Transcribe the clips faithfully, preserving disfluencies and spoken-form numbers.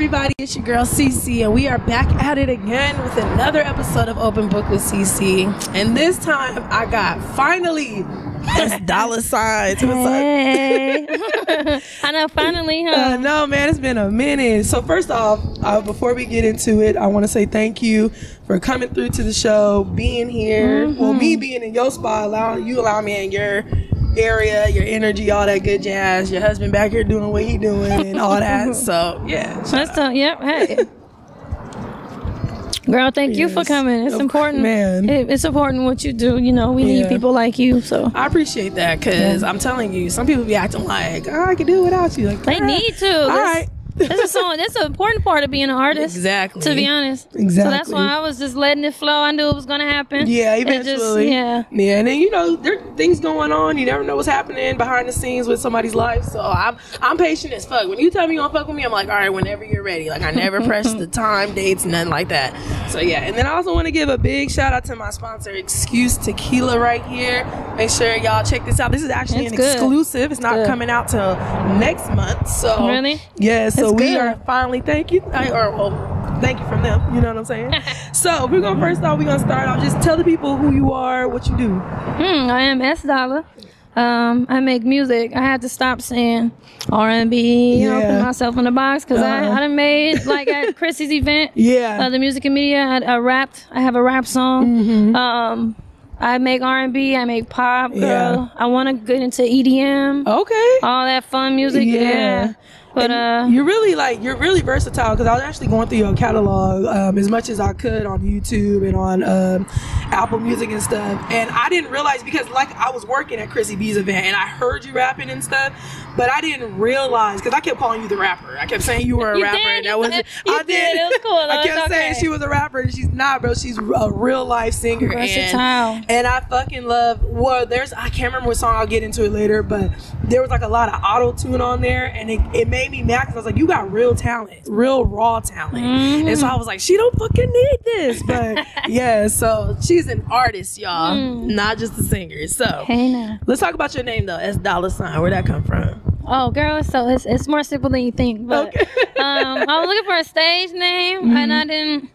everybody, it's your girl Cece, and we are back at it again with another episode of Open Book with Cece. And this time I got finally S Dolla $ign. Hey. I know, finally, huh? Uh, no, man, it's been a minute. So first off, uh, before we get into it, I want to say thank you for coming through to the show, being here. Mm-hmm. Well, me being in your spot, allowing you allow me in your area, your energy, all that good jazz. Your husband back here doing what he doing and all that. So yeah, that's a, yep. Hey. Girl, thank yes. you for coming. It's oh, important. Man. It, it's important what you do. You know, we yeah. need people like you. So I appreciate that because yeah. I'm telling you, some people be acting like, oh, I can do it without you. Like, they right. need to. All right. This is so. That's an important part of being an artist. Exactly. To be honest. Exactly. So that's why I was just letting it flow. I knew it was gonna happen. Yeah, eventually. Just, yeah. Yeah, and then you know there are things going on. You never know what's happening behind the scenes with somebody's life. So I'm I'm patient as fuck. When you tell me you don't fuck with me, I'm like, all right, whenever you're ready. Like I never press the time, dates, nothing like that. So yeah, and then I also want to give a big shout out to my sponsor, Excusé Tequila, right here. Make sure y'all check this out. This is actually it's an good. exclusive. It's not good. coming out till next month. So really? Yes. Yeah, so we are finally, thank you, I, or well, thank you from them, you know what I'm saying? So we're going to first off, we're going to start off, just tell the people who you are, what you do. Hmm, I am S Dolla. Um, I make music. I had to stop saying R and B, yeah. you know, put myself in the box, because uh-huh. I, I done made, like at Chrissy's event, yeah. uh, the music and media, I, I rapped, I have a rap song. Mm-hmm. Um, I make R and B, I make pop, girl. Yeah. I want to get into E D M. Okay. All that fun music, yeah. yeah. But uh, you're really like you're really versatile because I was actually going through your catalog um, as much as I could on YouTube and on um, Apple Music and stuff, and I didn't realize because like I was working at Chrissy B's event and I heard you rapping and stuff, but I didn't realize because I kept calling you the rapper. I kept saying you were a you rapper. Did. And that was I did. did. It was cool. Though. I kept okay. saying she was a rapper. And she's not, bro. She's a real life singer. Versatile. And, and I fucking love. Well, there's I can't remember what song. I'll get into it later, but there was like a lot of auto tune on there, and it, it made. Made me mad because I was like, you got real talent, real raw talent. Mm-hmm. And so I was like, she don't fucking need this. But yeah, so she's an artist, y'all, mm. not just a singer. So hey, nah. let's talk about your name though, S Dolla $ign. Where'd that come from? Oh, girl, so it's, it's more simple than you think. But okay. um, I was looking for a stage name, mm-hmm. and I didn't.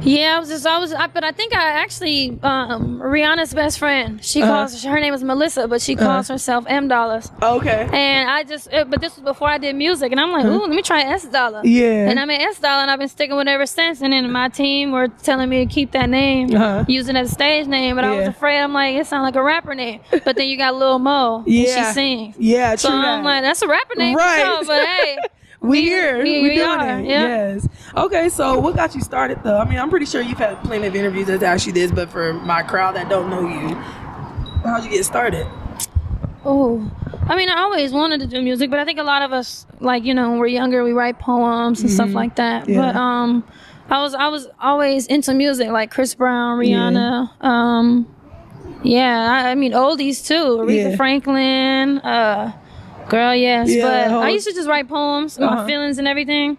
Yeah, I was just, I was, I, but I think I actually, um, Rihanna's best friend, she calls, uh-huh. her name is Melissa, but she calls uh-huh. herself M Dolla. Okay. And I just, it, but this was before I did music, and I'm like, ooh, let me try S Dolla. Yeah. And I'm at S Dolla, and I've been sticking with it ever since, and then my team were telling me to keep that name, uh-huh. use it as a stage name, but yeah. I was afraid, I'm like, it sounds like a rapper name, but then you got Lil Mo, yeah. and she sings. Yeah, true. So that. I'm like, that's a rapper name, right. for sure, but hey. We here. We, we, we doing are. it. Yeah. Yes. Okay, so what got you started though? I mean, I'm pretty sure you've had plenty of interviews that asked you this, but for my crowd that don't know you, how'd you get started? Oh, I mean, I always wanted to do music, but I think a lot of us, like, you know, when we're younger, we write poems and mm-hmm. stuff like that. Yeah. But um, I was I was always into music, like Chris Brown, Rihanna. Yeah. Um, yeah, I, I mean, oldies too, Aretha yeah. Franklin. Uh, Girl, yes, yeah, but whole, I used to just write poems, uh-huh. my feelings and everything.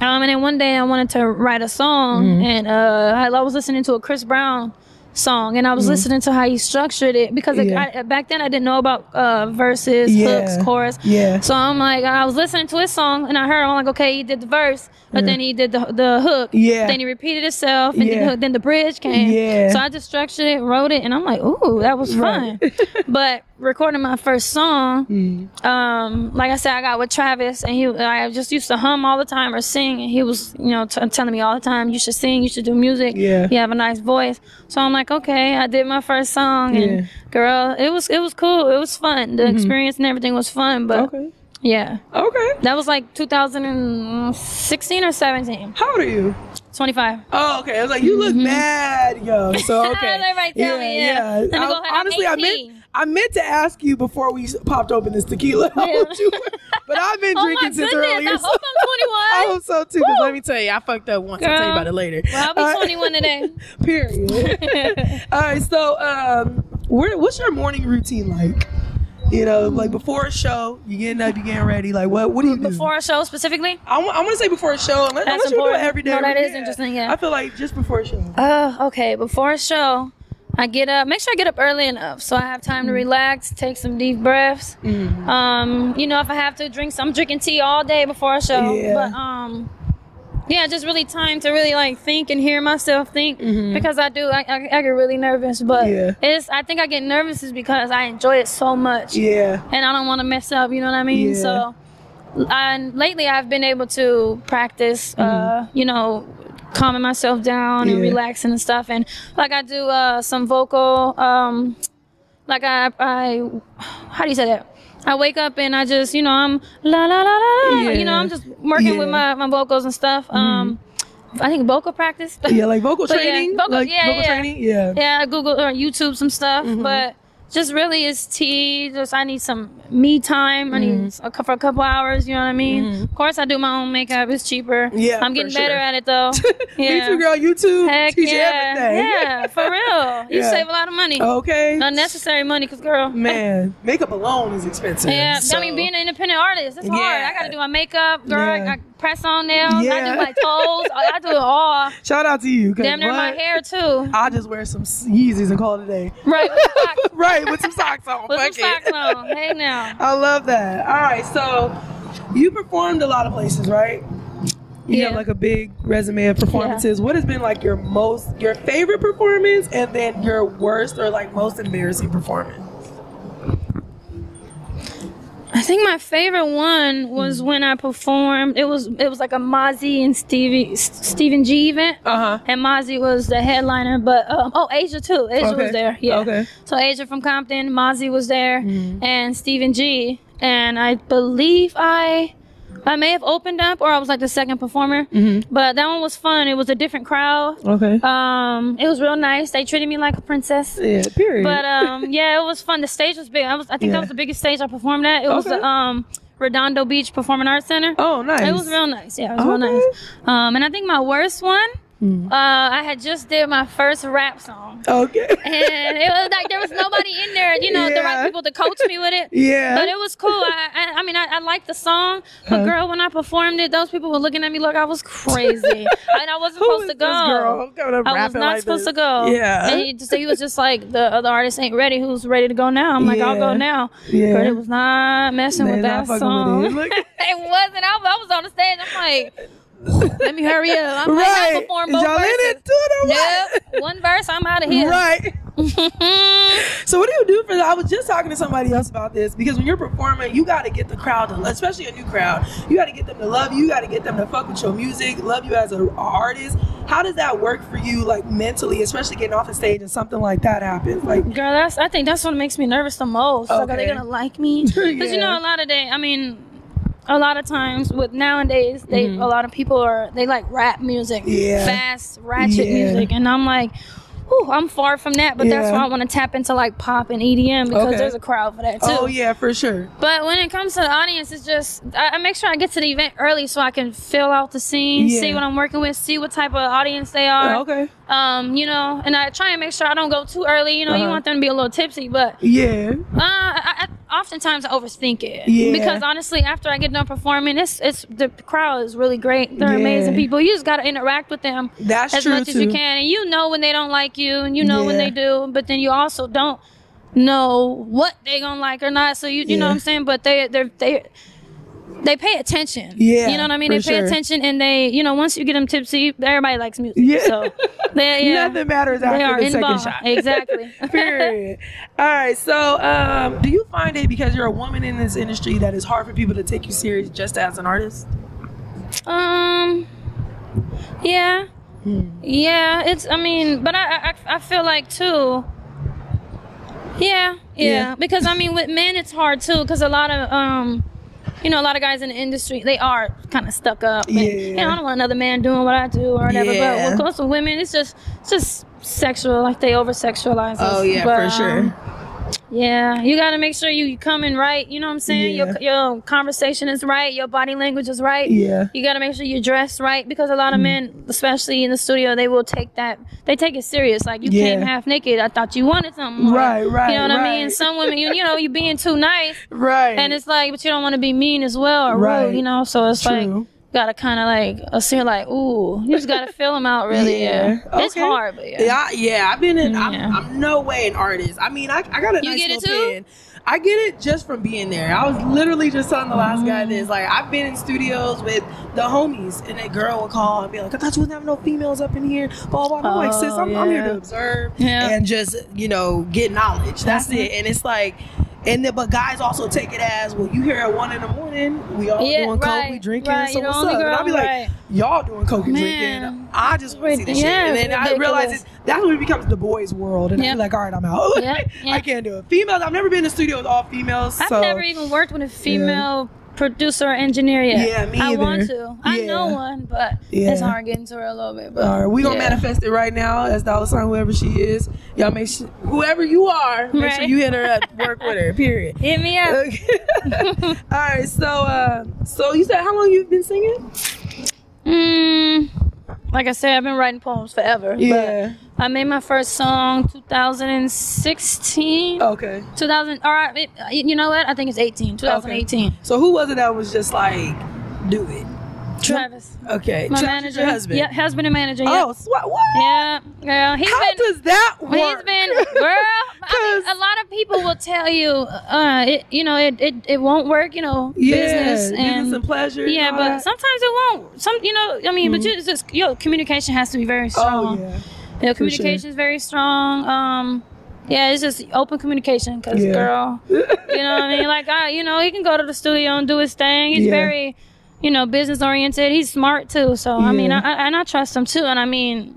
Um, and then one day I wanted to write a song, mm-hmm. and uh, I was listening to a Chris Brown song, and I was mm-hmm. listening to how he structured it because yeah. it, I, back then I didn't know about uh, verses, yeah. hooks, chorus. Yeah. So I'm like, I was listening to his song, and I heard, I'm like, okay, he did the verse, but mm-hmm. then he did the the hook. Yeah. Then he repeated itself, and yeah. then, then the bridge came. Yeah. So I just structured it, wrote it, and I'm like, ooh, that was right. fun. But recording my first song, mm. um, like I said, I got with Travis, and he, I just used to hum all the time or sing, and he was, you know, t- telling me all the time, you should sing, you should do music, yeah. you have a nice voice. So I'm like, okay, I did my first song, yeah. and girl, it was it was cool, it was fun, the mm-hmm. experience and everything was fun, but okay. yeah, okay, that was like two thousand sixteen or seventeen. How old are you? twenty-five. Oh, okay. I was like, you look mm-hmm. mad, yo. So okay. Everybody tell yeah, me, yeah. yeah. I, honestly, I meant. I meant to ask you before we popped open this tequila, how old you were, but I've been oh drinking since earlier. I so hope I'm twenty-one. I hope so too, because let me tell you, I fucked up once. Girl. I'll tell you about it later. Well, I'll be uh, twenty-one today. Period. All right, so um, where, what's your morning routine like? You know, like before a show, you getting up, you getting ready. Like, what What do you do? Before a show specifically? I, w- I want to say before a show. Unless, That's unless important. You do it every day. No, that yeah. is interesting, yeah. I feel like just before a show. Oh, uh, okay. Before a show. I get up, make sure I get up early enough so I have time to relax, take some deep breaths. Mm-hmm. Um, you know, if I have to drink some, I'm drinking tea all day before a show. Yeah. But um, yeah, just really time to really like think and hear myself think, mm-hmm. because I do, I, I, I get really nervous. But yeah. it's, I think I get nervous is because I enjoy it so much. Yeah. And I don't want to mess up, you know what I mean? Yeah. So I, lately I've been able to practice, mm-hmm. uh, you know, calming myself down and yeah. relaxing and stuff, and like I do uh some vocal um like I I how do you say that I wake up and I just, you know, I'm la la la la, yeah. you know, I'm just working yeah. with my, my vocals and stuff. Mm-hmm. um I think vocal practice, yeah like vocal training yeah, vocal, like yeah, vocal yeah. training yeah yeah I Google or YouTube some stuff. Mm-hmm. But just really is tea. Just I need some me time. I need mm. a, for a couple hours. You know what I mean? Mm. Of course, I do my own makeup. It's cheaper. Yeah, I'm getting better sure. at it though. Yeah. Me too, girl. You too. Heck teach yeah. you everything. Yeah, for real. You yeah. save a lot of money. Okay. Unnecessary money, cause girl. Man, makeup alone is expensive. Yeah, so. I mean, being an independent artist, it's yeah. hard. I gotta do my makeup, girl. Yeah. I, I press on nails. Yeah. I do my toes. I do it all. Shout out to you. Damn near my hair too. I just wear some Yeezys and call it a day. Right. Right. With some socks on. With some socks on. Hey now. I love that. All right, so you performed a lot of places, right? You yeah. have like a big resume of performances. Yeah. What has been like your most, your favorite performance, and then your worst or like most embarrassing performance? I think my favorite one was when I performed. It was it was like a Mozzie and Stevie Steven G event, uh-huh. and Mozzie was the headliner. But um, oh, Asia too. Asia okay. was there. Yeah. Okay. So Asia from Compton, Mozzie was there, mm-hmm. and Steven G. And I believe I I may have opened up, or I was like the second performer. Mm-hmm. But that one was fun. It was a different crowd. Okay. Um, it was real nice. They treated me like a princess. Yeah. Period. But um, yeah, it was fun. The stage was big. I was, I think yeah. that was the biggest stage I performed at. It okay. was the um Redondo Beach Performing Arts Center. Oh, nice. It was real nice. Yeah, it was okay. real nice. Um, and I think my worst one. Mm. Uh, I had just did my first rap song. Okay. And it was like there was nobody in there, you know, yeah. the right people to coach me with it. Yeah. But it was cool. I, I, I mean, I, I liked the song, but huh. girl, when I performed it, those people were looking at me like I was crazy, and I wasn't supposed to go. Girl? I'm I was not like supposed this. to go. Yeah. And he, so he was just like, the other artist ain't ready. Who's ready to go now? I'm like, yeah. I'll go now. Yeah. But it was not messing they with that song. With it. it wasn't. I was, I was on the stage. I'm like. Let me hurry up. I'm right. not perform both y'all verses. In it too, yep. One verse, I'm out of here. Right. So what do you do for that? I was just talking to somebody else about this, because when you're performing, you got to get the crowd to, especially a new crowd, you got to get them to love you. You got to get them to fuck with your music, love you as an artist. How does that work for you, like mentally, especially getting off the stage and something like that happens? Like, girl, that's I think that's what makes me nervous the most. Okay. Like, are they gonna like me? Because yeah. you know, a lot of day, I mean. A lot of times with nowadays, they mm-hmm. a lot of people are they like rap music, yeah. fast ratchet yeah. music, and I'm like, ooh, I'm far from that. But yeah. that's why I want to tap into like pop and E D M, because okay. there's a crowd for that too. Oh yeah, for sure. But when it comes to the audience, it's just I, I make sure I get to the event early so I can fill out the scene, yeah. see what I'm working with, see what type of audience they are. Oh, okay. Um, you know, and I try and make sure I don't go too early. You know, uh-huh. you want them to be a little tipsy, but yeah. Uh, I, I, Oftentimes I overthink it, yeah. because honestly, after I get done performing, it's it's the crowd is really great. They're yeah. amazing people. You just gotta interact with them That's as much too. as you can, and you know when they don't like you, and you know yeah. when they do. But then you also don't know what they gonna like or not. So you you yeah. know what I'm saying. But they they they they pay attention. Yeah, you know what I mean. They pay sure. attention, and they you know once you get them tipsy, everybody likes music. Yeah. So they, yeah, nothing matters after the second shot. Exactly. Period. All right. So, um, do you find it because you're a woman in this industry that it's hard for people to take you serious just as an artist? Um. Yeah. Hmm. Yeah. It's. I mean, but I. I, I feel like too. Yeah, yeah. Yeah. Because I mean, with men, it's hard too. Because a lot of um. You know, a lot of guys in the industry, they are kind of stuck up. And, yeah. You know, I don't want another man doing what I do or whatever. Yeah. But when it comes to women, it's just it's just sexual. Like, they over-sexualize us. Oh, yeah, but, for um, sure. Yeah. You got to make sure you come in right. You know what I'm saying? Yeah. Your, your conversation is right. Your body language is right. Yeah. You got to make sure you dress right. Because a lot of mm. men, especially in the studio, they will take that. They take it serious. Like, you yeah. came half naked. I thought you wanted something more. Right, right, You know what right. I mean? Some women, you, you know, you being too nice. Right. And it's like, but you don't want to be mean as well or right. rude, you know? So it's True. like, gotta kind of like, assume like, ooh, you just gotta feel them out, really. Yeah, yeah. Okay. It's hard, but yeah. Yeah, I, yeah I've been in, I'm, yeah. I'm no way an artist. I mean, I, I got a you nice get it little too? Pen. I get it just from being there. I was literally just telling the last guy this. Like, I've been in studios with the homies, and a girl would call and be like, I thought you wouldn't have no females up in here. Blah, blah, blah. Oh, I'm like, sis, I'm, yeah. I'm here to observe yeah. and just, you know, get knowledge. That's mm-hmm. it. And it's like, and then, but guys also take it as, well, you here at one in the morning, we all yeah, doing right, coke, we drinking, right, so what's up? Girl, and I'll be like, right. y'all doing coke and Man. drinking. I just want to see this yeah, shit. And then I realize it's, that's when it becomes the boys' world. And yep. I am like, all right, I'm out. Yep, yep. I can't do it. Females, I've never been in a studio with all females. I've so. never even worked with a female yeah. producer or engineer yet. Yeah, me I either. I want to. I yeah. know one, but yeah. it's hard getting to her a little bit. But all right, we're going to yeah. manifest it right now as Dolla $ign, whoever she is. Y'all make sure, whoever you are, make right. sure you hit her up, work with her, period. Hit me up. All right, so uh, so you said how long you've been singing? Mm, like I said, I've been writing poems forever. Yeah. But I made my first song two thousand sixteen. Okay. two thousand, all right, it, you know what? I think it's eighteen, twenty eighteen. Okay. So who was it that was just like, do it? Travis. Okay. My Travis manager. Your husband. Yeah, husband and manager. Yep. Oh, so what? Yeah, girl. He's How been, does that work? He's been, girl, I mean, a lot of people will tell you, uh, it, you know, it, it, it won't work, you know, yeah, business and, business and pleasure. Yeah, and but that. sometimes it won't. Some, you know, I mean, mm-hmm. but you, just, your communication has to be very strong. Oh, yeah. Your communication sure. is very strong. Um, Yeah, it's just open communication, because, yeah. girl, you know what I mean? Like, I, you know, he can go to the studio and do his thing. He's yeah. very... you know, business oriented. He's smart too. So yeah. I mean, I, I and I trust him too. And I mean,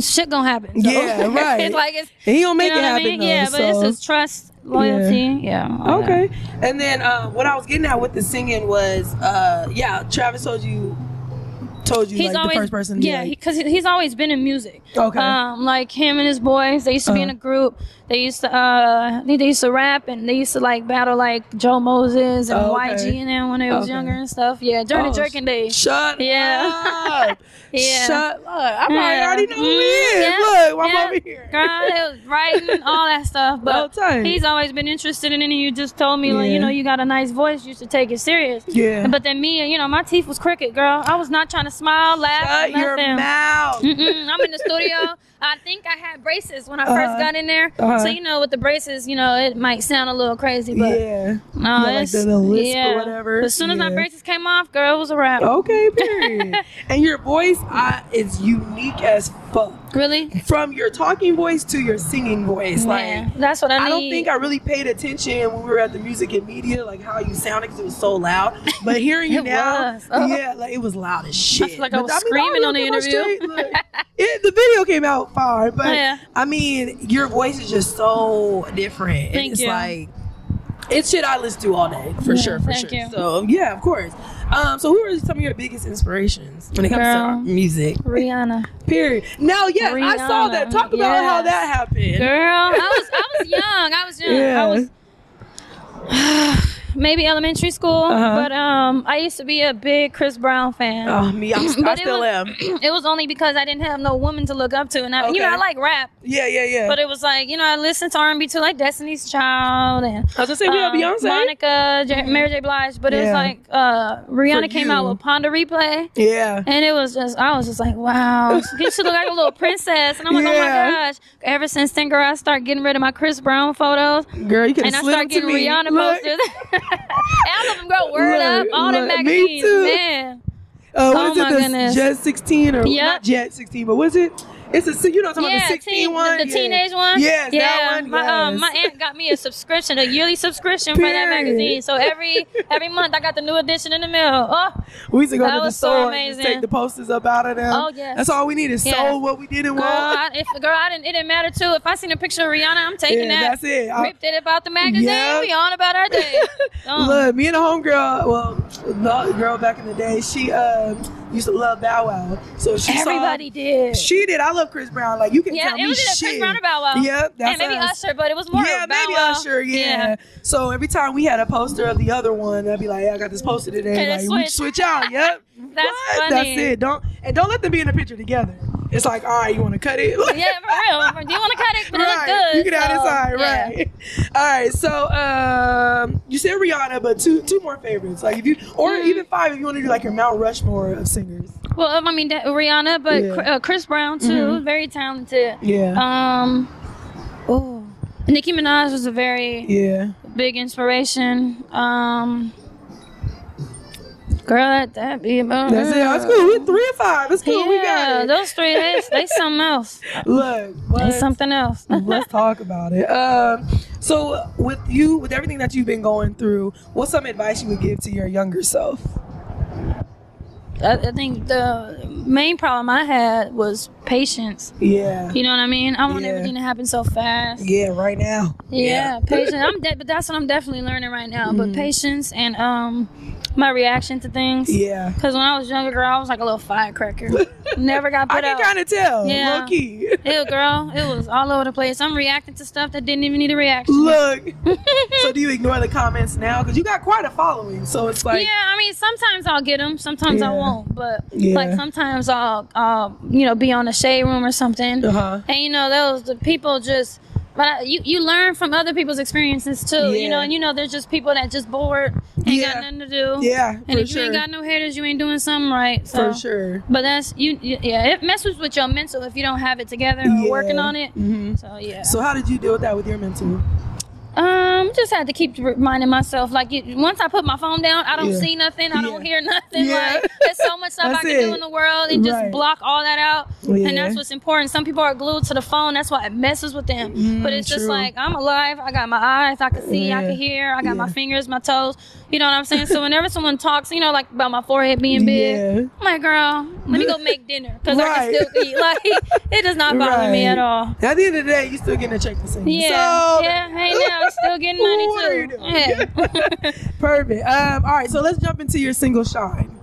shit gonna happen. So. Yeah, right. It's like it's he gonna make you know it happen. I mean? Though, yeah, so. But it's just trust, loyalty. Yeah. yeah okay. That. And then uh, what I was getting at with the singing was, uh, yeah, Travis told you, told you he's like always, the first person. To yeah, because like, he, he's always been in music. Okay. Um, like him and his boys, they used to uh-huh. be in a group. They used to, uh, they used to rap and they used to like battle like Joe Moses and oh, okay. Y G and them when they was okay. younger and stuff. Yeah, during oh, the jerking days. Shut yeah. up! yeah. Shut up! I probably yeah. already know who he is. Yeah. Look, I'm yeah. over here. Girl, they was writing all that stuff, but well, he's always been interested in it. And you just told me, yeah. like, you know, you got a nice voice. You should take it serious. Yeah. But then me, you know, my teeth was crooked, girl. I was not trying to smile, laugh. Shut nothing. your mouth. Mm-mm. I'm in the studio. I think I had braces when I first uh, got in there. Uh, So, you know, with the braces, you know, it might sound a little crazy, but yeah, no, yeah, it's, like the, the lisp yeah. or whatever. As soon as yeah. my braces came off, girl, it was a wrap. Okay, period. And your voice I, is unique as fuck. Really? From your talking voice to your singing voice, yeah, like that's what I need. I don't think I really paid attention when we were at the music and media, like how you sounded because it was so loud. But hearing you now, oh. yeah, like it was loud as shit. I feel like but I was I mean, screaming I on the interview. Straight, like, it, the video came out far, but yeah. I mean, your voice is just so different. Thank it's you. like it's shit I listen to all day for yeah, sure, for thank sure. You. So yeah, of course. Um, so who are some of your biggest inspirations when it comes girl, to music? Rihanna. Period. Now, yes, Rihanna. I saw that. Talk about yes. how that happened. Girl, I was I was young. I was young. Yeah. I was uh, maybe elementary school, uh-huh. but um, I used to be a big Chris Brown fan. Oh, me, I'm, I still was, am. It was only because I didn't have no woman to look up to, and I, okay. you know, I like rap. Yeah, yeah, yeah. But it was like, you know, I listened to R and B too, like Destiny's Child and I was gonna say, um, we have Beyonce, Monica, J- Mary J. Blige. But yeah. it was like uh, Rihanna came out with Pon de Replay. Yeah, and it was just, I was just like, wow, she looked like a little princess, and I'm like, yeah. oh my gosh. Ever since then, girl, I started getting rid of my Chris Brown photos. Girl, you can and I started getting me. Rihanna look. posters. All of them go word look, up, all the magazines, man. Uh, what oh is my it, goodness. Jet sixteen or yep. not Jet sixteen, but was it? It's a you know talking yeah, about the sixteen teen, one, the, the yeah. teenage one. Yes, yeah, that one. My, yes. Um, my aunt got me a subscription, a yearly subscription Period. for that magazine. So every every month I got the new edition in the mail. Oh, we used to go to the store so and just take the posters up out of them. Oh yeah, that's all we needed. Yeah. Sold what we didn't girl, want. I, if, girl, I didn't. It didn't matter too. If I seen a picture of Rihanna, I'm taking yeah, that. That's it. I, ripped it about the magazine. Yeah. We on about our day. Um. Look, me and the homegirl. Well, the girl back in the day, she. Uh, used to love Bow Wow, so she everybody saw, did she did I love Chris Brown, like you can yeah, tell me shit. Yeah, it was Chris Brown or Bow Wow. Yep, that's and maybe us. Usher, but it was more yeah, of Bow maybe Wow. Usher, yeah. yeah. So every time we had a poster of the other one, I'd be like, yeah, I got this poster today, like switch. we switch out. Yep, that's what? Funny. That's it. Don't and don't let them be in the picture together. it's like, all right, you want to cut it? Yeah, for real. Do you want to cut it? But right. It look good. You can so, have this eye, yeah. Right? All right. So um, you said Rihanna, but two two more favorites, like if you or mm-hmm. even five if you want to do like your Mount Rushmore of singers. Well, I mean Rihanna, but yeah. uh, Chris Brown too, mm-hmm. very talented. Yeah. Um. Oh, Nicki Minaj was a very yeah big inspiration. Um. Girl, that that be about that's it. That's cool. We're three or five. It's cool. Yeah, we got it. Those three, they, they something else. Look, they something else. Let's talk about it. Um, so with you, with everything that you've been going through, what's some advice you would give to your younger self? I, I think the main problem I had was patience. Yeah. You know what I mean? I want yeah. everything to happen so fast. Yeah, right now. Yeah, yeah. Patience. I'm de- but that's what I'm definitely learning right now. Mm-hmm. But patience and um. my reaction to things. Yeah. Because when I was younger, girl, I was like a little firecracker. Never got put out. I can kind of tell. Yeah. Low key. Ew, girl. It was all over the place. I'm reacting to stuff that didn't even need a reaction. Look. So do you ignore the comments now? Because you got quite a following. So it's like. Yeah, I mean, sometimes I'll get them. Sometimes yeah. I won't. But yeah. like sometimes I'll, I'll, you know, be on the shade room or something. Uh-huh. And, you know, those the people just. But I, you, you learn from other people's experiences too, yeah. you know, and you know there's just people that just bored, ain't yeah. got nothing to do. Yeah, and for if you sure. ain't got no haters, you ain't doing something right. So. For sure. But that's you, you. Yeah, it messes with your mental if you don't have it together or yeah. working on it. Mm-hmm. So yeah. So how did you deal with that with your mental? Um, just had to keep reminding myself, like, it, once I put my phone down, I don't yeah. see nothing, I yeah. don't hear nothing, yeah. like, there's so much stuff I can it. do in the world, and right. just block all that out, yeah. and that's what's important. Some people are glued to the phone, that's why it messes with them, mm, but it's true. Just like, I'm alive, I got my eyes, I can see, yeah. I can hear, I got yeah. my fingers, my toes, you know what I'm saying, so whenever someone talks, you know, like, about my forehead being big, yeah. I'm like, girl, let me go make dinner, because right. I can still eat, like, it does not bother right. me at all. At the end of the day, you still getting a check to sing. Yeah, so, yeah, hey, now. I'm still getting money what too. Are you doing? Yeah. Perfect. Um, all right, so let's jump into your single Shine.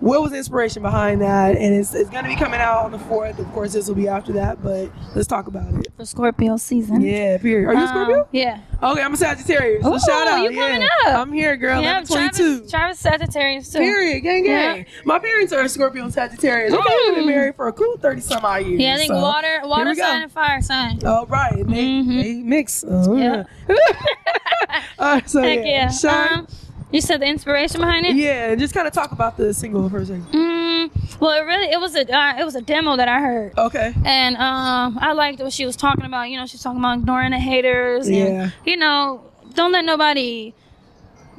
What was the inspiration behind that? And it's, it's going to be coming out on the fourth. Of course, this will be after that, but let's talk about it. For Scorpio season. Yeah, period. Are you um, Scorpio? Yeah. Okay, I'm a Sagittarius. So ooh, shout out. You coming yeah. up. I'm here, girl. Yeah, I'm twenty-two. Travis, Travis Sagittarius, too. Period. Gang, gang. Yeah. My parents are Scorpio and Sagittarius. They've mm. been married for a cool thirty-some odd years. Yeah, I think so. water, water sign and fire sign. All right. They, mm-hmm. they mix. Oh, yeah. All right, so heck yeah. yeah. Shine. Um, You said the inspiration behind it? Yeah, just kind of talk about the single for a second. Mm, well, it really, it was a uh, it was a demo that I heard. Okay. And um, I liked what she was talking about. You know, she's talking about ignoring the haters. And, yeah. you know, don't let nobody,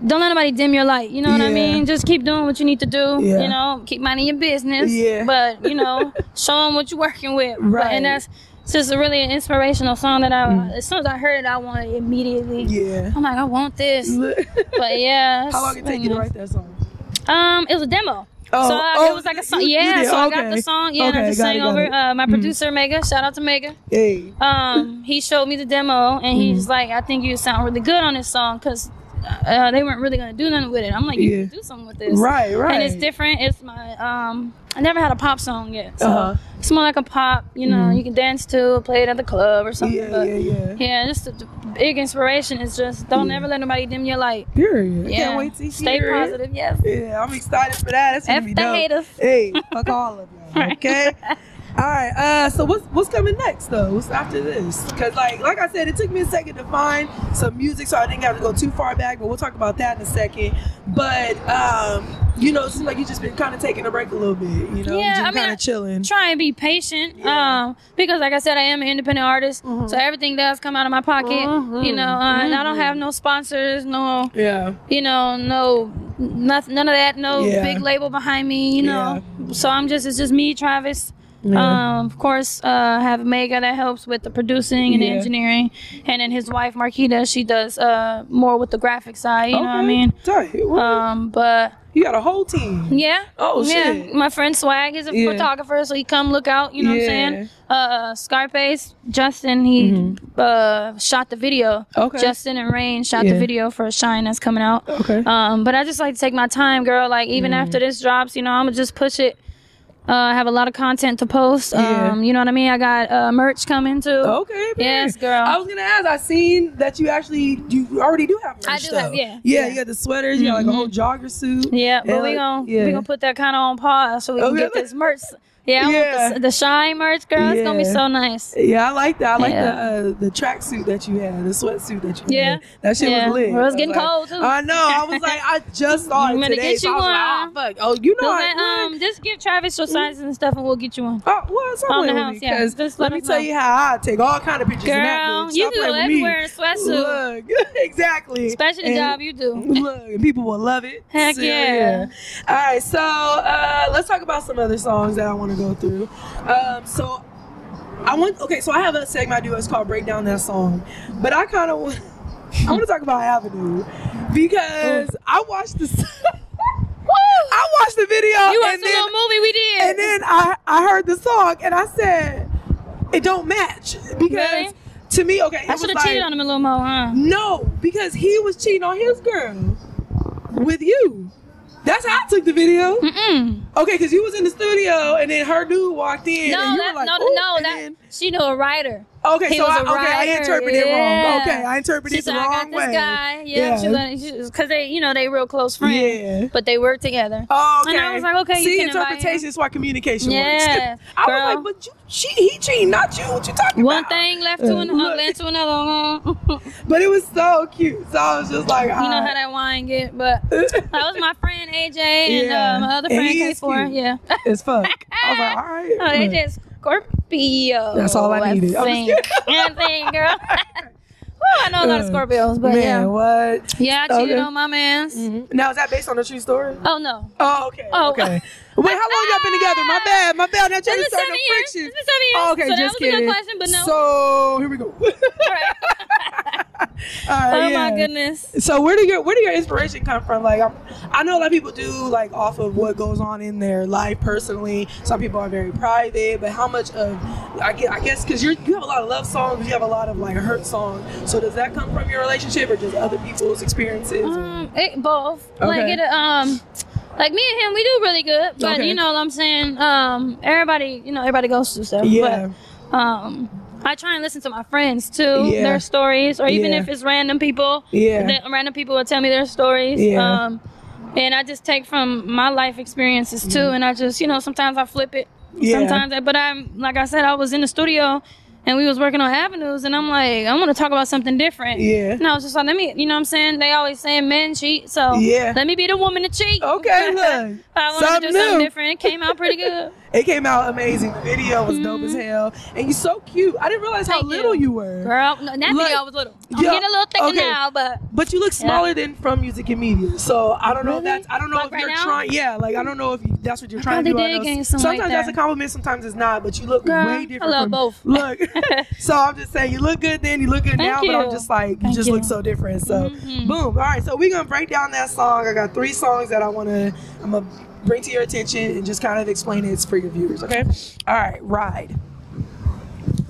don't let nobody dim your light. You know what yeah. I mean? Just keep doing what you need to do. Yeah. You know, keep minding your business. Yeah. But, you know, show them what you're working with. Right. But, and that's. It's just a really an inspirational song that I, mm. as soon as I heard it, I wanted it immediately. Yeah. I'm like, I want this. But yeah. How long did it take you to write that song? Um, it was a demo. Oh, so I, oh, it was like a song. Yeah, so okay. I got the song. Yeah, okay, and I just sang over. Uh, my producer, mm. Mega, shout out to Mega. Hey. Um, he showed me the demo, and mm. he's like, I think you sound really good on this song, because uh, they weren't really going to do nothing with it. I'm like, you yeah. can do something with this. Right, right. And it's different. It's my, um, I never had a pop song yet, so. Uh-huh. It's more like a pop, you know, mm-hmm. you can dance to, play it at the club or something. Yeah, but yeah, yeah. Yeah, just the, the big inspiration is just don't yeah. ever let nobody dim your light. Period. Yeah. I can't wait to hear Stay it. positive, yes. Yeah, I'm excited for that. That's going to be dope. F the haters. Hey, fuck all of y'all, okay? All right, uh, so what's what's coming next, though? What's after this? Because, like like I said, it took me a second to find some music, so I didn't have to go too far back, but we'll talk about that in a second. But, um, you know, it seems like you've just been kind of taking a break a little bit, you know? Yeah, just I mean, kind of chilling. Try and be patient, yeah. um, because, like I said, I am an independent artist, mm-hmm. so everything does come out of my pocket, mm-hmm. you know, uh, mm-hmm. and I don't have no sponsors, no, yeah. you know, no, nothing, none of that, no yeah. big label behind me, you know? Yeah. So I'm just, it's just me, Travis. Yeah. Um, of course, uh, have Mega that helps with the producing and yeah. the engineering, and then his wife Marquita, she does uh more with the graphic side. You okay. know what I mean? Sorry. Um, but you got a whole team. Yeah. Oh shit. Yeah. My friend Swag is a yeah. photographer, so he come look out. You know yeah. what I'm saying? Uh, Scarface Justin, he mm-hmm. uh shot the video. Okay. Justin and Rain shot yeah. the video for Shine that's coming out. Okay. Um, but I just like to take my time, girl. Like even mm. after this drops, you know, I'm gonna just push it. Uh, I have a lot of content to post. Um, yeah. You know what I mean? I got uh, merch coming too. Okay. Yes, girl. I was going to ask, I seen that you actually, you already do have merch. I do though. have, yeah. Yeah, yeah. You got the sweaters, mm-hmm. you got like a whole jogger suit. Yeah, but we're going to put that kind of on pause so we okay. can get this merch. Yeah, yeah. The, the shine merch, girl. Yeah. It's gonna be so nice. Yeah, I like that. I like yeah. the uh, the tracksuit that you had, the sweatsuit that you yeah. had. That shit yeah. was lit. Well, it was getting like, cold too. I know. I was like, I just saw it today. Get you so one. I was like, oh, fuck. Oh, you know what? Um, just give Travis your signs mm-hmm. and stuff, and we'll get you one. Oh, well, it's on the house. Yeah. Just let, let me tell know. You how I take all kind of pictures. Girl, in that bitch. You do everywhere in a sweatsuit. Look, exactly. Especially and the job you do. Look, and people will love it. Heck so, yeah. yeah. All right, so uh, let's talk about some other songs that I want to go through. Um, so I want, okay, so I have a segment I do, it's called Break Down That Song. But I kind of, I want to talk about Avenue because Ooh. I watched this. I watched the video. You watched and the then, little movie we did. And then I, I heard the song and I said, it don't match. Because really? To me, okay. I should have like, cheated on him a little more, huh? No, because he was cheating on his girl with you. That's how I took the video. Mm-mm. Okay, because you was in the studio and then her dude walked in. No, and you that, were like, no, no, that, then, she knew a writer. Okay, he so I, okay, writer. I interpreted yeah. it wrong. Okay, I interpreted it the wrong way. I got this way. Guy. Yeah, because yeah. they, you know, they real close friends. Yeah. But they work together. Oh, okay. And I was like, okay, see, you interpretation is why communication yeah, works. I girl. was like, but you, she, he cheating, not you. What you talking One about? One thing left to, an, led to another. But it was so cute. So I was just like, oh. You know how that wine get, but that was my friend A J and yeah. uh, my other friend K four. Yeah. It's fun. I was like, all right. Oh, A J is Scorpio. That's all I needed. I think, I think, girl. Well, I know a lot of Scorpios, but man, yeah. what? Yeah, I cheated okay. on my man's. Mm-hmm. Now, is that based on a true story? Oh no. Oh, okay. Oh, okay. Wait, how long y'all been together? My bad, my bad. That just started a friction. It's been seven years. Oh, okay, so just kidding. That was a good question, but no. So here we go. All right. Uh, oh yeah. my goodness! So where do your where do your inspiration come from? Like I'm, I know a lot of people do like off of what goes on in their life personally. Some people are very private, but how much of I guess I guess because you you have a lot of love songs, you have a lot of like hurt songs. So does that come from your relationship or just other people's experiences? Um, it, both. Okay. Like it um. Like me and him, we do really good, but okay. you know what I'm saying. Um, everybody, you know, everybody goes through stuff. Yeah. But, um. I try and listen to my friends too, yeah. their stories, or even yeah. if it's random people, yeah. that random people will tell me their stories. Yeah. Um, and I just take from my life experiences too, mm. and I just, you know, sometimes I flip it, yeah. sometimes, I, but I'm, like I said, I was in the studio and we was working on Avenues and I'm like, I want to talk about something different. Yeah. And I was just like, let me, you know what I'm saying? They always saying men cheat, so yeah. let me be the woman to cheat. Okay, look. I want to do new. something different. It came out pretty good. It came out amazing. The video was mm-hmm. dope as hell. And you're so cute. I didn't realize Thank how little you, you were. Girl, no, that like, video I was little. I'm yeah, getting a little thicker okay. now, but. But you look smaller yeah. than from Music and Media. So I don't know really? if that's, I don't know like if right you're now? trying, yeah, like I don't know if you, that's what you're I trying to do. Did gain some sometimes right that's a compliment, sometimes it's not, but you look Girl, way different. I love from, both. Look, so I'm just saying, you look good then, you look good Thank now, you. but I'm just like, Thank you just you. look so different. So mm-hmm. boom. All right, so we're gonna break down that song. I got three songs that I wanna, I'm gonna, bring to your attention and just kind of explain it for your viewers, okay? All right, Ride.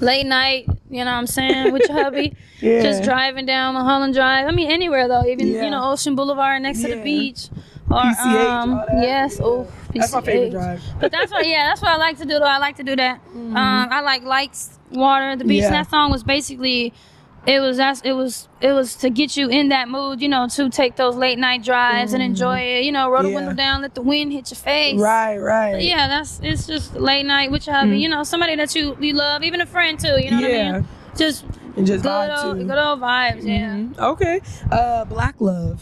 Late night, you know what I'm saying, with your hubby. Yeah. Just driving down Mulholland Drive. I mean, anywhere, though. Even, yeah. you know, Ocean Boulevard next yeah. to the beach. Or, P C H, um, all that. Yes, yeah. oh, P C H. That's my favorite drive. But that's what, yeah, that's what I like to do, though. I like to do that. Mm-hmm. um, I like lights, water, the beach. Yeah. And that song was basically... It was that's it was it was to get you in that mood, you know, to take those late night drives mm. and enjoy it. You know, roll the yeah. window down, let the wind hit your face. Right, right. But yeah, that's it's just late night with your hubby, mm. you know, somebody that you you love, even a friend too. You know yeah. what I mean? Just and just good old, good old vibes. Mm-hmm. Yeah. Okay. Uh, Black Love.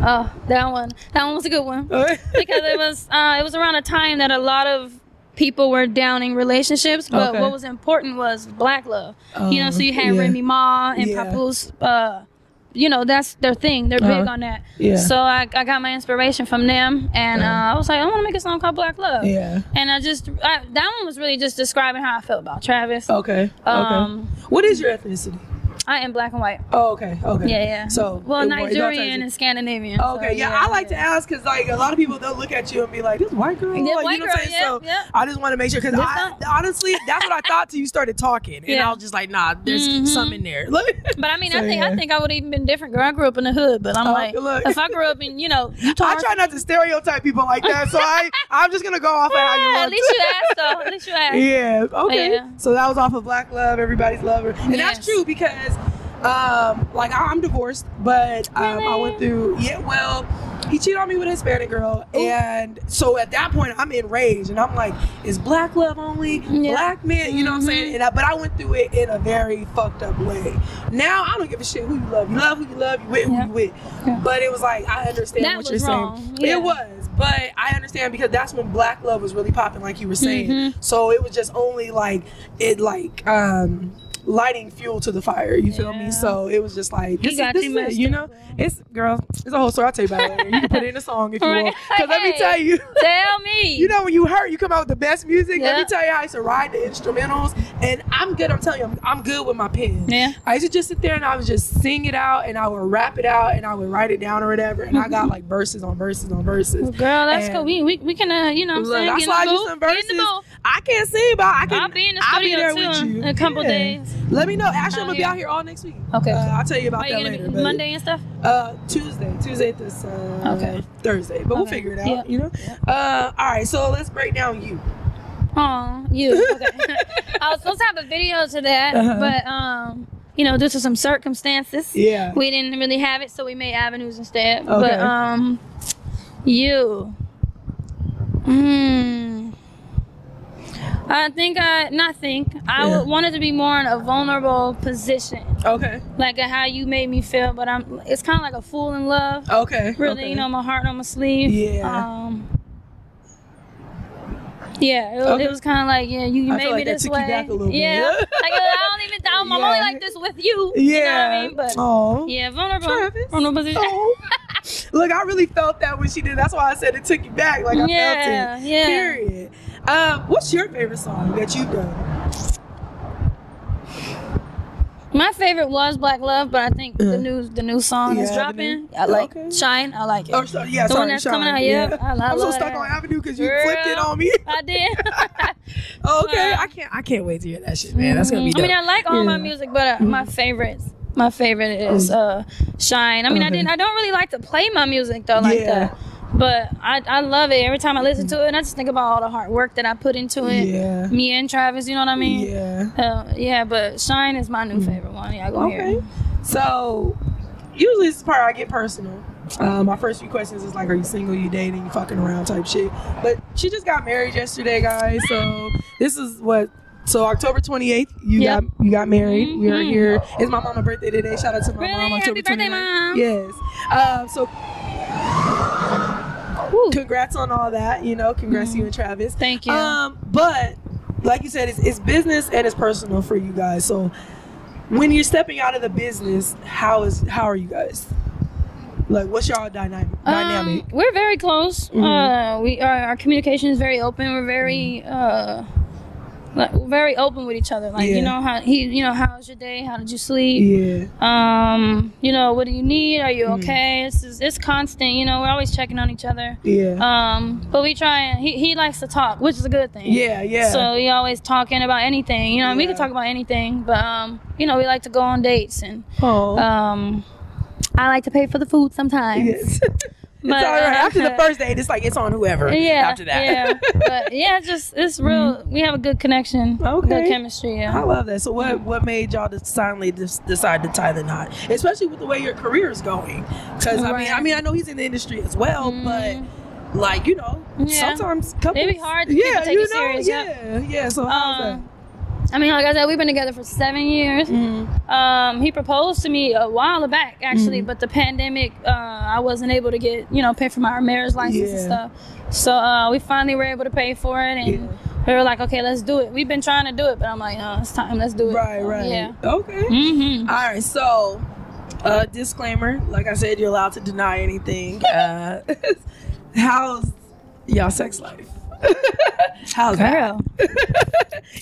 Oh, that one. That one was a good one because it was uh, it was around a time that a lot of people were downing relationships, but okay. what was important was Black love. Um, you know, so you had yeah. Remy Ma and yeah. Papoose, uh, you know, that's their thing. They're uh-huh. big on that. Yeah. So I, I got my inspiration from them, and uh, I was like, I want to make a song called Black Love. Yeah. And I just, I, that one was really just describing how I felt about Travis. Okay, um, okay. What is your ethnicity? I am black and white. Oh, okay, okay. Yeah, yeah. So, well, Nigerian and Scandinavian. Oh, okay, so, yeah. yeah. I like yeah. to ask because like a lot of people they'll look at you and be like, "This white girl." Yeah, like, white you know girl. What I'm saying? Yeah, so yeah. I just want to make sure because I not- honestly that's what I thought till you started talking, yeah. and I was just like, "Nah, there's mm-hmm. some in there." But I mean, so, I think yeah. I think I would have even been different. Girl, I grew up in the hood, but I'm oh, like, look. if I grew up in you know, Utah, I try not to stereotype people like that, so I I'm just gonna go off yeah, of how you look. At least you asked, though. At least you asked. Yeah. Okay. Yeah. So that was off of Black Love, Everybody's Lover, and yes. that's true because. Um, like I'm divorced, but um, really? I went through yeah. Well, He cheated on me with a Hispanic girl. Ooh. And so at that point, I'm enraged. And I'm like, is black love only? Yeah. Black men? You know what I'm saying? And I, but I went through it in a very fucked up way. Now, I don't give a shit who you love. You love who you love. You with who yeah. you with. Yeah. But it was like, I understand that what you're wrong. saying. Yeah. It was. But I understand because that's when black love was really popping, like you were saying. Mm-hmm. So it was just only like, it like, um... lighting fuel to the fire, you yeah. feel me? So it was just like, this, got this is it, you know? Up. It's, girl, it's a whole story. I'll tell you about it later. You can put it in a song if you right. want. Because hey, let me tell you. Tell me. You know, when you hurt, you come out with the best music. Yep. Let me tell you how I used to ride the instrumentals. And I'm good, I'm telling you, I'm, I'm good with my pen. Yeah. I used to just sit there and I would just sing it out and I would rap it out and I would write it down or whatever. And I got like verses on verses on verses. Well, girl, that's and cool. We, we, we can, uh, you know what I'm look, saying? I slide you some verses. I can't sing, but I can. I'll be in the studio I'll be there too with you. In a couple yeah. days. Let me know. Actually, I'm gonna be out here all next week. Okay. Uh, I'll tell you about Are that you later. But Monday and stuff. Uh, Tuesday, Tuesday this uh, okay. Thursday, but okay. we'll figure it out. Yep. You know. Yep. Uh, all right. So let's break down you. Oh, you. Okay. I was supposed to have a video to that, uh-huh. but um, you know, due to some circumstances, yeah, we didn't really have it, so we made avenues instead. Okay. But um, you. Hmm. I think I, not think, I yeah. would, wanted to be more in a vulnerable position. Okay. Like how you made me feel, but I'm, it's kind of like a fool in love. Okay. Really, okay. you know, my heart on my sleeve. Yeah. Um, yeah, it, okay. it was kind of like, yeah, you, you made like me this way. I feel like that took you back a little yeah. bit. Yeah. Like, I don't even, I'm yeah. only like this with you. Yeah. You know what I mean? But, Aww. yeah, vulnerable. Travis. Vulnerable position. Look, I really felt that when she did. That's why I said it took you back. Like, I yeah, felt it. Yeah. Period. Um, what's your favorite song that you've done? My favorite was Black Love, but I think uh, the new the new song yeah, is dropping. Avenue. I like oh, okay. Shine. I like it. Oh, so, yeah, the sorry, one that's Shine. Coming out. Yeah, yeah. I, I I'm so stuck that. on Avenue because you Girl, flipped it on me. I did. Okay, I can't. I can't wait to hear that shit, man. That's gonna be. Dope. I mean, I like all yeah. my music, but uh, mm-hmm. my favorites. My favorite is uh, Shine. I mean, okay. I didn't. I don't really like to play my music though, like yeah. that. But I, I love it. Every time I listen to it, and I just think about all the hard work that I put into it. Yeah. Me and Travis, you know what I mean? Yeah. Uh, yeah, but Shine is my new favorite one. Yeah, go okay. here. So, usually this is part I get personal. Um, my first few questions is like, are you single, you dating, you fucking around type shit. But she just got married yesterday, guys. So, this is what... So October twenty-eighth, you yep. got you got married. Mm-hmm. We are here. It's my mama's birthday today. Shout out to my really? mom. October Happy birthday, mom. Yes. Uh, so... Ooh. Congrats on all that, you know. Congrats mm-hmm. you and Travis. Thank you. Um, but like you said, it's, it's business and it's personal for you guys. So when you're stepping out of the business, how is how are you guys? Like, what's y'all dynamic? Um, dynamic? We're very close. Mm-hmm. Uh, we are. Our communication is very open. We're very. Mm-hmm. Uh, Like very open with each other, like yeah. you know how he, you know how's your day? How did you sleep? Yeah. Um, you know what do you need? Are you mm. okay? It's just, it's constant. You know we're always checking on each other. Yeah. Um, but we try and he, he likes to talk, which is a good thing. Yeah, yeah. So we always talking about anything. You know yeah. we can talk about anything, but um, you know we like to go on dates and oh. um, I like to pay for the food sometimes. Yes. But, it's all right. Uh, after the first date, it's like it's on whoever. Yeah. After that. Yeah. But yeah, it's just it's real. Mm-hmm. We have a good connection. Okay. Good chemistry. Yeah. I love that. So what what made y'all suddenly decide to tie the knot, especially with the way your career is going? Because right. I mean, I mean, I know he's in the industry as well, mm-hmm. but like you know, yeah. sometimes couples, it'd be hard. To yeah, take you it know, serious, yeah, yeah, yeah. So how's um, that? I mean, like I said, we've been together for seven years. Mm-hmm. Um, he proposed to me a while back, actually, mm-hmm. but the pandemic, uh, I wasn't able to get, you know, pay for my marriage license yeah. and stuff. So uh, we finally were able to pay for it, and yeah. we were like, okay, let's do it. We've been trying to do it, but I'm like, no, it's time, let's do it. Right, right. Yeah. Okay. Mm-hmm. All right, so uh, disclaimer, like I said, you're allowed to deny anything. uh, how's y'all sex life? How's Girl. That?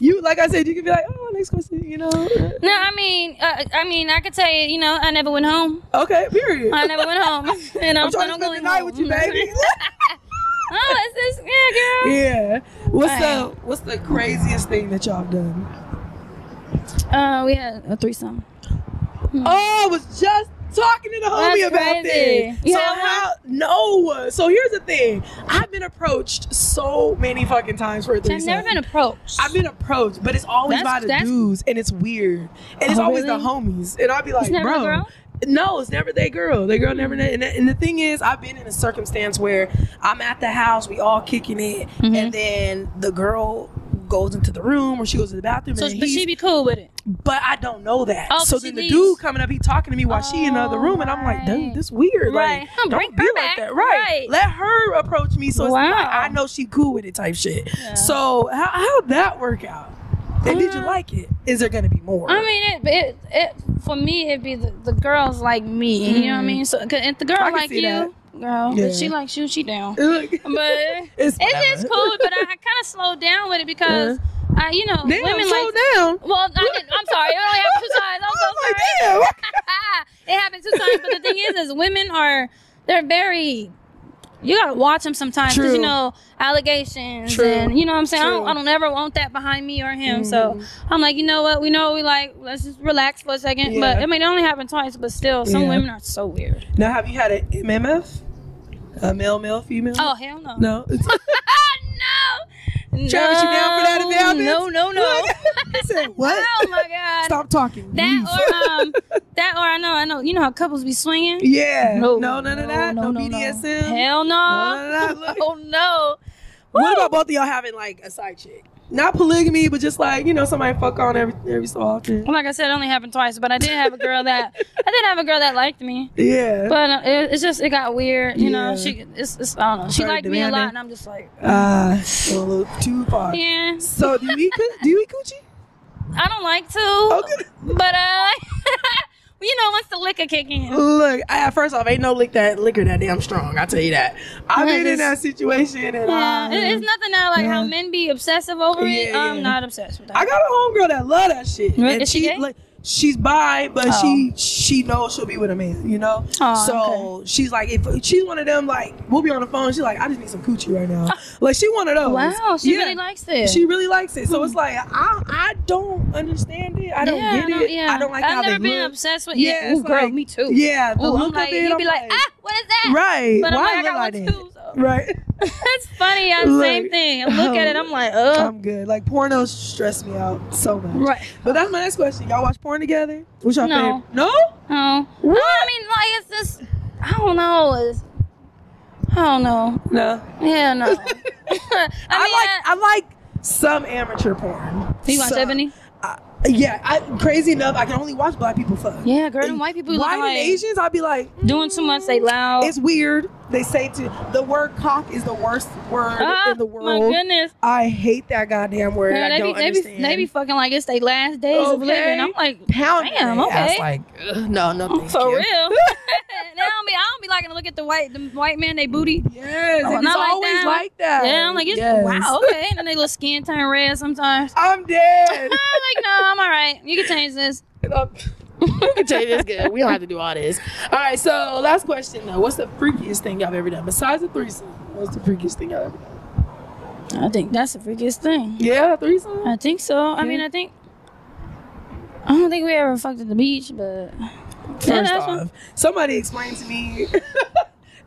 You like I said, you could be like, oh, next question, you know. No, I mean, uh, I mean, I could tell you, you know, I never went home. Okay, period. I never went home, and I'm, I'm trying to spend the night home. with you, baby. Oh, it's just yeah, girl. Yeah. What's All the right. What's the craziest thing that y'all done? Uh, we had a threesome. Hmm. Oh, I was just talking to the homie That's about crazy. this. You so how? No. So here's the thing. I've been approached so many fucking times for a threesome. I've never been approached. I've been approached, but it's always that's, by the dudes, and it's weird, and oh, it's always really? the homies, and I'll be like, bro. No, it's never they girl. They girl never. And the, and the thing is, I've been in a circumstance where I'm at the house, we all kicking it, mm-hmm. and then the girl goes into the room or she goes to the bathroom. So, and but she be cool with it. But I don't know that. Oh, so then the leaves. dude coming up, he talking to me while oh, she in the other room, and I'm like, dude, this weird. Right. Like, I'm don't be like back. that. Right. right. Let her approach me, so wow. it's like I know she cool with it type shit. Yeah. So how how'd that work out? And did you like it? Is there gonna be more? I mean, it, it, it for me, it'd be the, the girls like me. Mm-hmm. You know what I mean? So, cause if the girl like you, that. girl, yeah. she likes you, she down. But it's, it's just cool. But I, I kind of slowed down with it because. Uh-huh. I, you know, damn, women slow like. down. Well, I didn't, I'm sorry. It only happened two times. I'm so sorry. Like, it happened two times. But the thing is, is women are they're very. You gotta watch them sometimes, because you know allegations, True. and you know what I'm saying. I don't, I don't ever want that behind me or him. Mm-hmm. So I'm like, you know what? We know we like. Let's just relax for a second. Yeah. But I mean, it only happened twice. But still, some yeah. women are so weird. Now, have you had an M M F? A male, male, female? Oh hell no! No. No. Travis, you down for that in the office? No, no, no. He said, what? Oh my God. Stop talking. That leave. or um, that or I know, I know. You know how couples be swinging? Yeah. No, no, none of that. No, no, no B D S M. No. Hell no. no oh no. Woo. What about both of y'all having like a side chick? Not polygamy, but just like, you know, somebody fuck on every every so often. Well, like I said, it only happened twice, but I did have a girl that I did have a girl that liked me. Yeah. But uh, it, it's just it got weird, you yeah. know. She it's, it's I don't know. She Very liked demanding. me a lot, and I'm just like ah, uh, a little too far. Yeah. So do you eat do you eat coochie? I don't like to. Okay. But uh. You know, once the liquor kick in. Look, I, first off, ain't no lick that liquor that damn strong. I tell you that. I've been in that situation, and yeah, um, it's nothing now like yeah. how men be obsessive over it. Yeah, I'm yeah. not obsessed with that. I got a homegirl that love that shit. Right? And Is she, she gay? Like, she's bi, but oh. she she knows she'll be with a man, you know. Oh, so okay. she's like, if she's one of them, like we'll be on the phone. She's like, I just need some coochie right now. Like she one of those. Wow, she yeah. really likes it. She really likes it. So it's like I I don't understand it. I don't yeah, get I don't, it. Yeah. I don't like I've how they look. I've never been obsessed with. Yeah, yeah ooh, girl, like, me too. Yeah, the ooh, look I'm like, of it. You'd be like, like, ah, what is that? Right. But why I'm like, I got one too. So. Right. That's funny. I'm like, same thing. I look um, at it. I'm like, oh. I'm good. Like pornos stress me out so much. Right. But that's my next question. Y'all watch porn together? What's your no. favorite? No? No. What? I mean, like, it's just, I don't know. It's, I don't know. No. Yeah, no. I, mean, I like I, I like some amateur porn. Do you watch some. Ebony? I, yeah. I, crazy enough, I can only watch black people fuck. Yeah, girl, and white people White and like, Asians, I'd be like. Mm, doing too much, they loud. It's weird. They say to the word cock is the worst word oh, in the world. My goodness. I hate that goddamn word. Girl, I don't be, understand. They be, they be fucking like it's their last days okay. of living. I'm like, pounding damn, okay. I was like, ugh, no, no, thank For you. real. And I, don't be, I don't be liking to look at the white the white men, they booty. Yes, oh, it's not like always that. like that. Yeah, I'm like, it's, yes. wow, okay. And then they little skin turn red sometimes. I'm dead. I'm like, no, I'm all right. You can change this. We can tell you this good. We don't have to do all this. All right, so last question though. What's the freakiest thing y'all have ever done? Besides the threesome, what's the freakiest thing y'all ever done? I think that's the freakiest thing. Yeah, threesome? I think so. Yeah. I mean, I think... I don't think we ever fucked at the beach, but... First yeah, off, one. somebody explained to me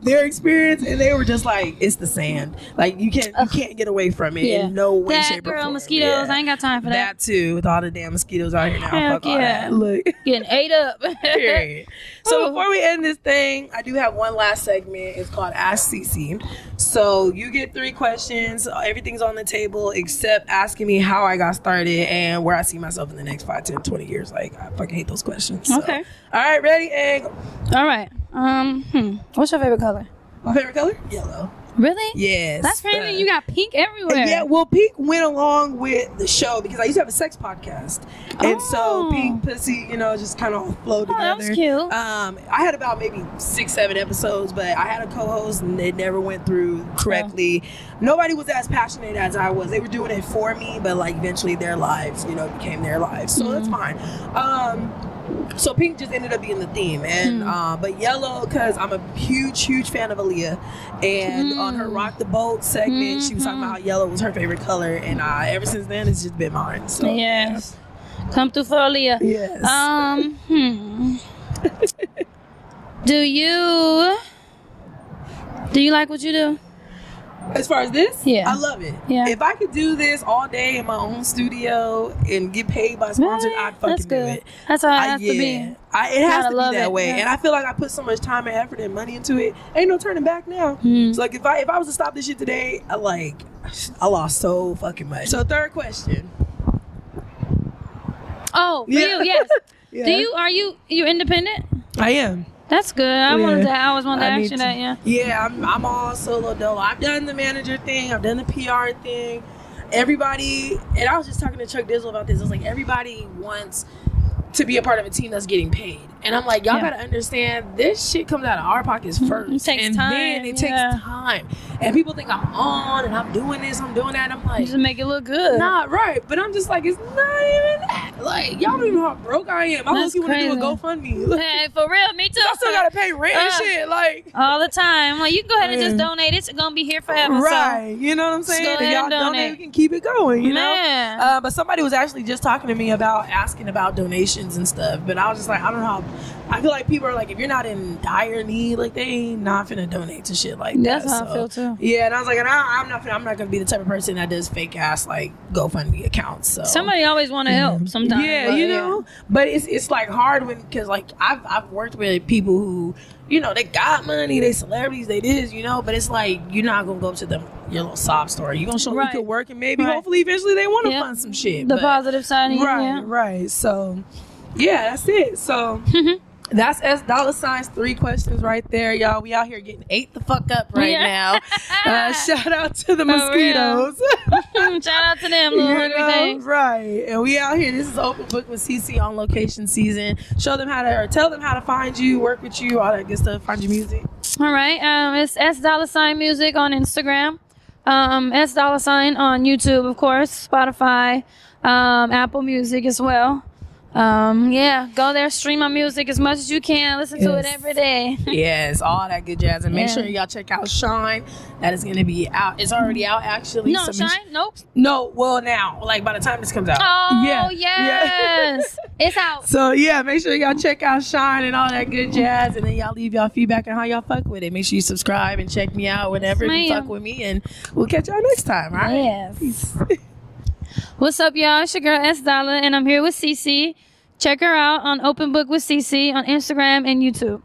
their experience, and they were just like, it's the sand. Like, you can't you can't get away from it yeah. in no way, that shape, girl, or form. That girl, mosquitoes, yeah. I ain't got time for that. That, too, with all the damn mosquitoes out here now. Hell fuck yeah. all that. Look. Getting ate up. Period. So, Ooh. before we end this thing, I do have one last segment. It's called Ask Cece. So, you get three questions. Everything's on the table except asking me how I got started and where I see myself in the next five, ten, twenty years. Like, I fucking hate those questions. So. Okay. All right, ready? And all right. Um, hmm. What's your favorite color? My favorite color? Yellow. Really? Yes. That's crazy. Uh, you got pink everywhere. Yeah, well, pink went along with the show because I used to have a sex podcast. Oh. And so pink, pussy, you know, just kind of flowed oh, together. That was cute. Um, I had about maybe six, seven episodes, but I had a co-host and it never went through correctly. Oh. Nobody was as passionate as I was. They were doing it for me, but like eventually their lives, you know, became their lives. So mm-hmm. that's fine. Um... So pink just ended up being the theme, and mm. uh, but yellow because I'm a huge, huge fan of Aaliyah, and mm. on her Rock the Boat segment, mm-hmm. she was talking about how yellow was her favorite color, and uh, ever since then it's just been mine. So yes, yeah. come through for Aaliyah. Yes. Um. Hmm. do you do you like what you do? As far as this, yeah, I love it. Yeah. If I could do this all day in my own studio and get paid by sponsored, I'd fucking do it. That's how it has to be. I, it has to be that way. Yeah. And I feel like I put so much time and effort and money into it. Ain't no turning back now. Mm. So like if I if I was to stop this shit today, I like I lost so fucking much. So third question. Oh, for yeah. you, yes. yeah. Do you are you you independent? I am. That's good. I yeah. wanted to. I always wanted to ask you that. Yeah. Yeah, I'm. I'm all solo dolo. I've done the manager thing. I've done the P R thing. Everybody, and I was just talking to Chuck Dizzle about this. I was like, everybody wants to be a part of a team that's getting paid, and I'm like, y'all yeah. gotta understand this shit comes out of our pockets first. It takes and time. Then it yeah. takes time. And people think I'm on and I'm doing this, I'm doing that. And I'm like, just make it look good. Nah, right. But I'm just like, it's not even that. Like, y'all don't even know how broke I am. I hope you want to do a GoFundMe. Hey, for real, me too. I still gotta pay rent uh, and shit, like all the time. Like, you can go ahead and just donate. It's gonna be here forever. Right. So. You know what I'm saying? If y'all donate. donate, we can keep it going. You Man. know. Uh, but somebody was actually just talking to me about asking about donations and stuff. But I was just like, I don't know how. I feel like people are like, if you're not in dire need, like they ain't not finna donate to shit like That's that. That's how so. I feel too. Yeah, and I was like, and I, I'm not finna, I'm not gonna be the type of person that does fake ass like GoFundMe accounts. So somebody always want to mm-hmm. help sometimes. Yeah, but, you know, yeah. but it's it's like hard when because like I've I've worked with people who, you know, they got money, they celebrities, they this, you know, but it's like you're not gonna go to them your little sob story. You're gonna show right. them you could work and maybe right. hopefully eventually they want to yep. fund some shit. The but, positive side. Right, yeah. right. So. Yeah, that's it. So that's S Dolla $ign's three questions right there, y'all. We out here getting ate the fuck up right yeah. now. Uh, shout out to the For mosquitoes. Shout out to them, little hungry things. Right, and we out here. This is Open Book with Cece on location season. Show them how to, or tell them how to find you, work with you, all that good stuff. Find your music. All right, um, it's S Dolla $ign music on Instagram, um, S Dolla $ign on YouTube, of course, Spotify, um, Apple Music as well. Um, yeah, go there, stream my music as much as you can, listen yes. to it every day. Yes, all that good jazz. And yeah. make sure y'all check out Shine. That is going to be out. It's already out, actually. No, so Shine? Sh- nope. No, well, now, like by the time this comes out. Oh, yeah. yes. Yeah. It's out. So, yeah, make sure y'all check out Shine and all that good jazz. And then y'all leave y'all feedback on how y'all fuck with it. Make sure you subscribe and check me out whenever yes, you fuck with me. And we'll catch y'all next time, all right? Yes. Peace. What's up, y'all? It's your girl S Dolla, and I'm here with Cece. Check her out on Open Book with Cece on Instagram and YouTube.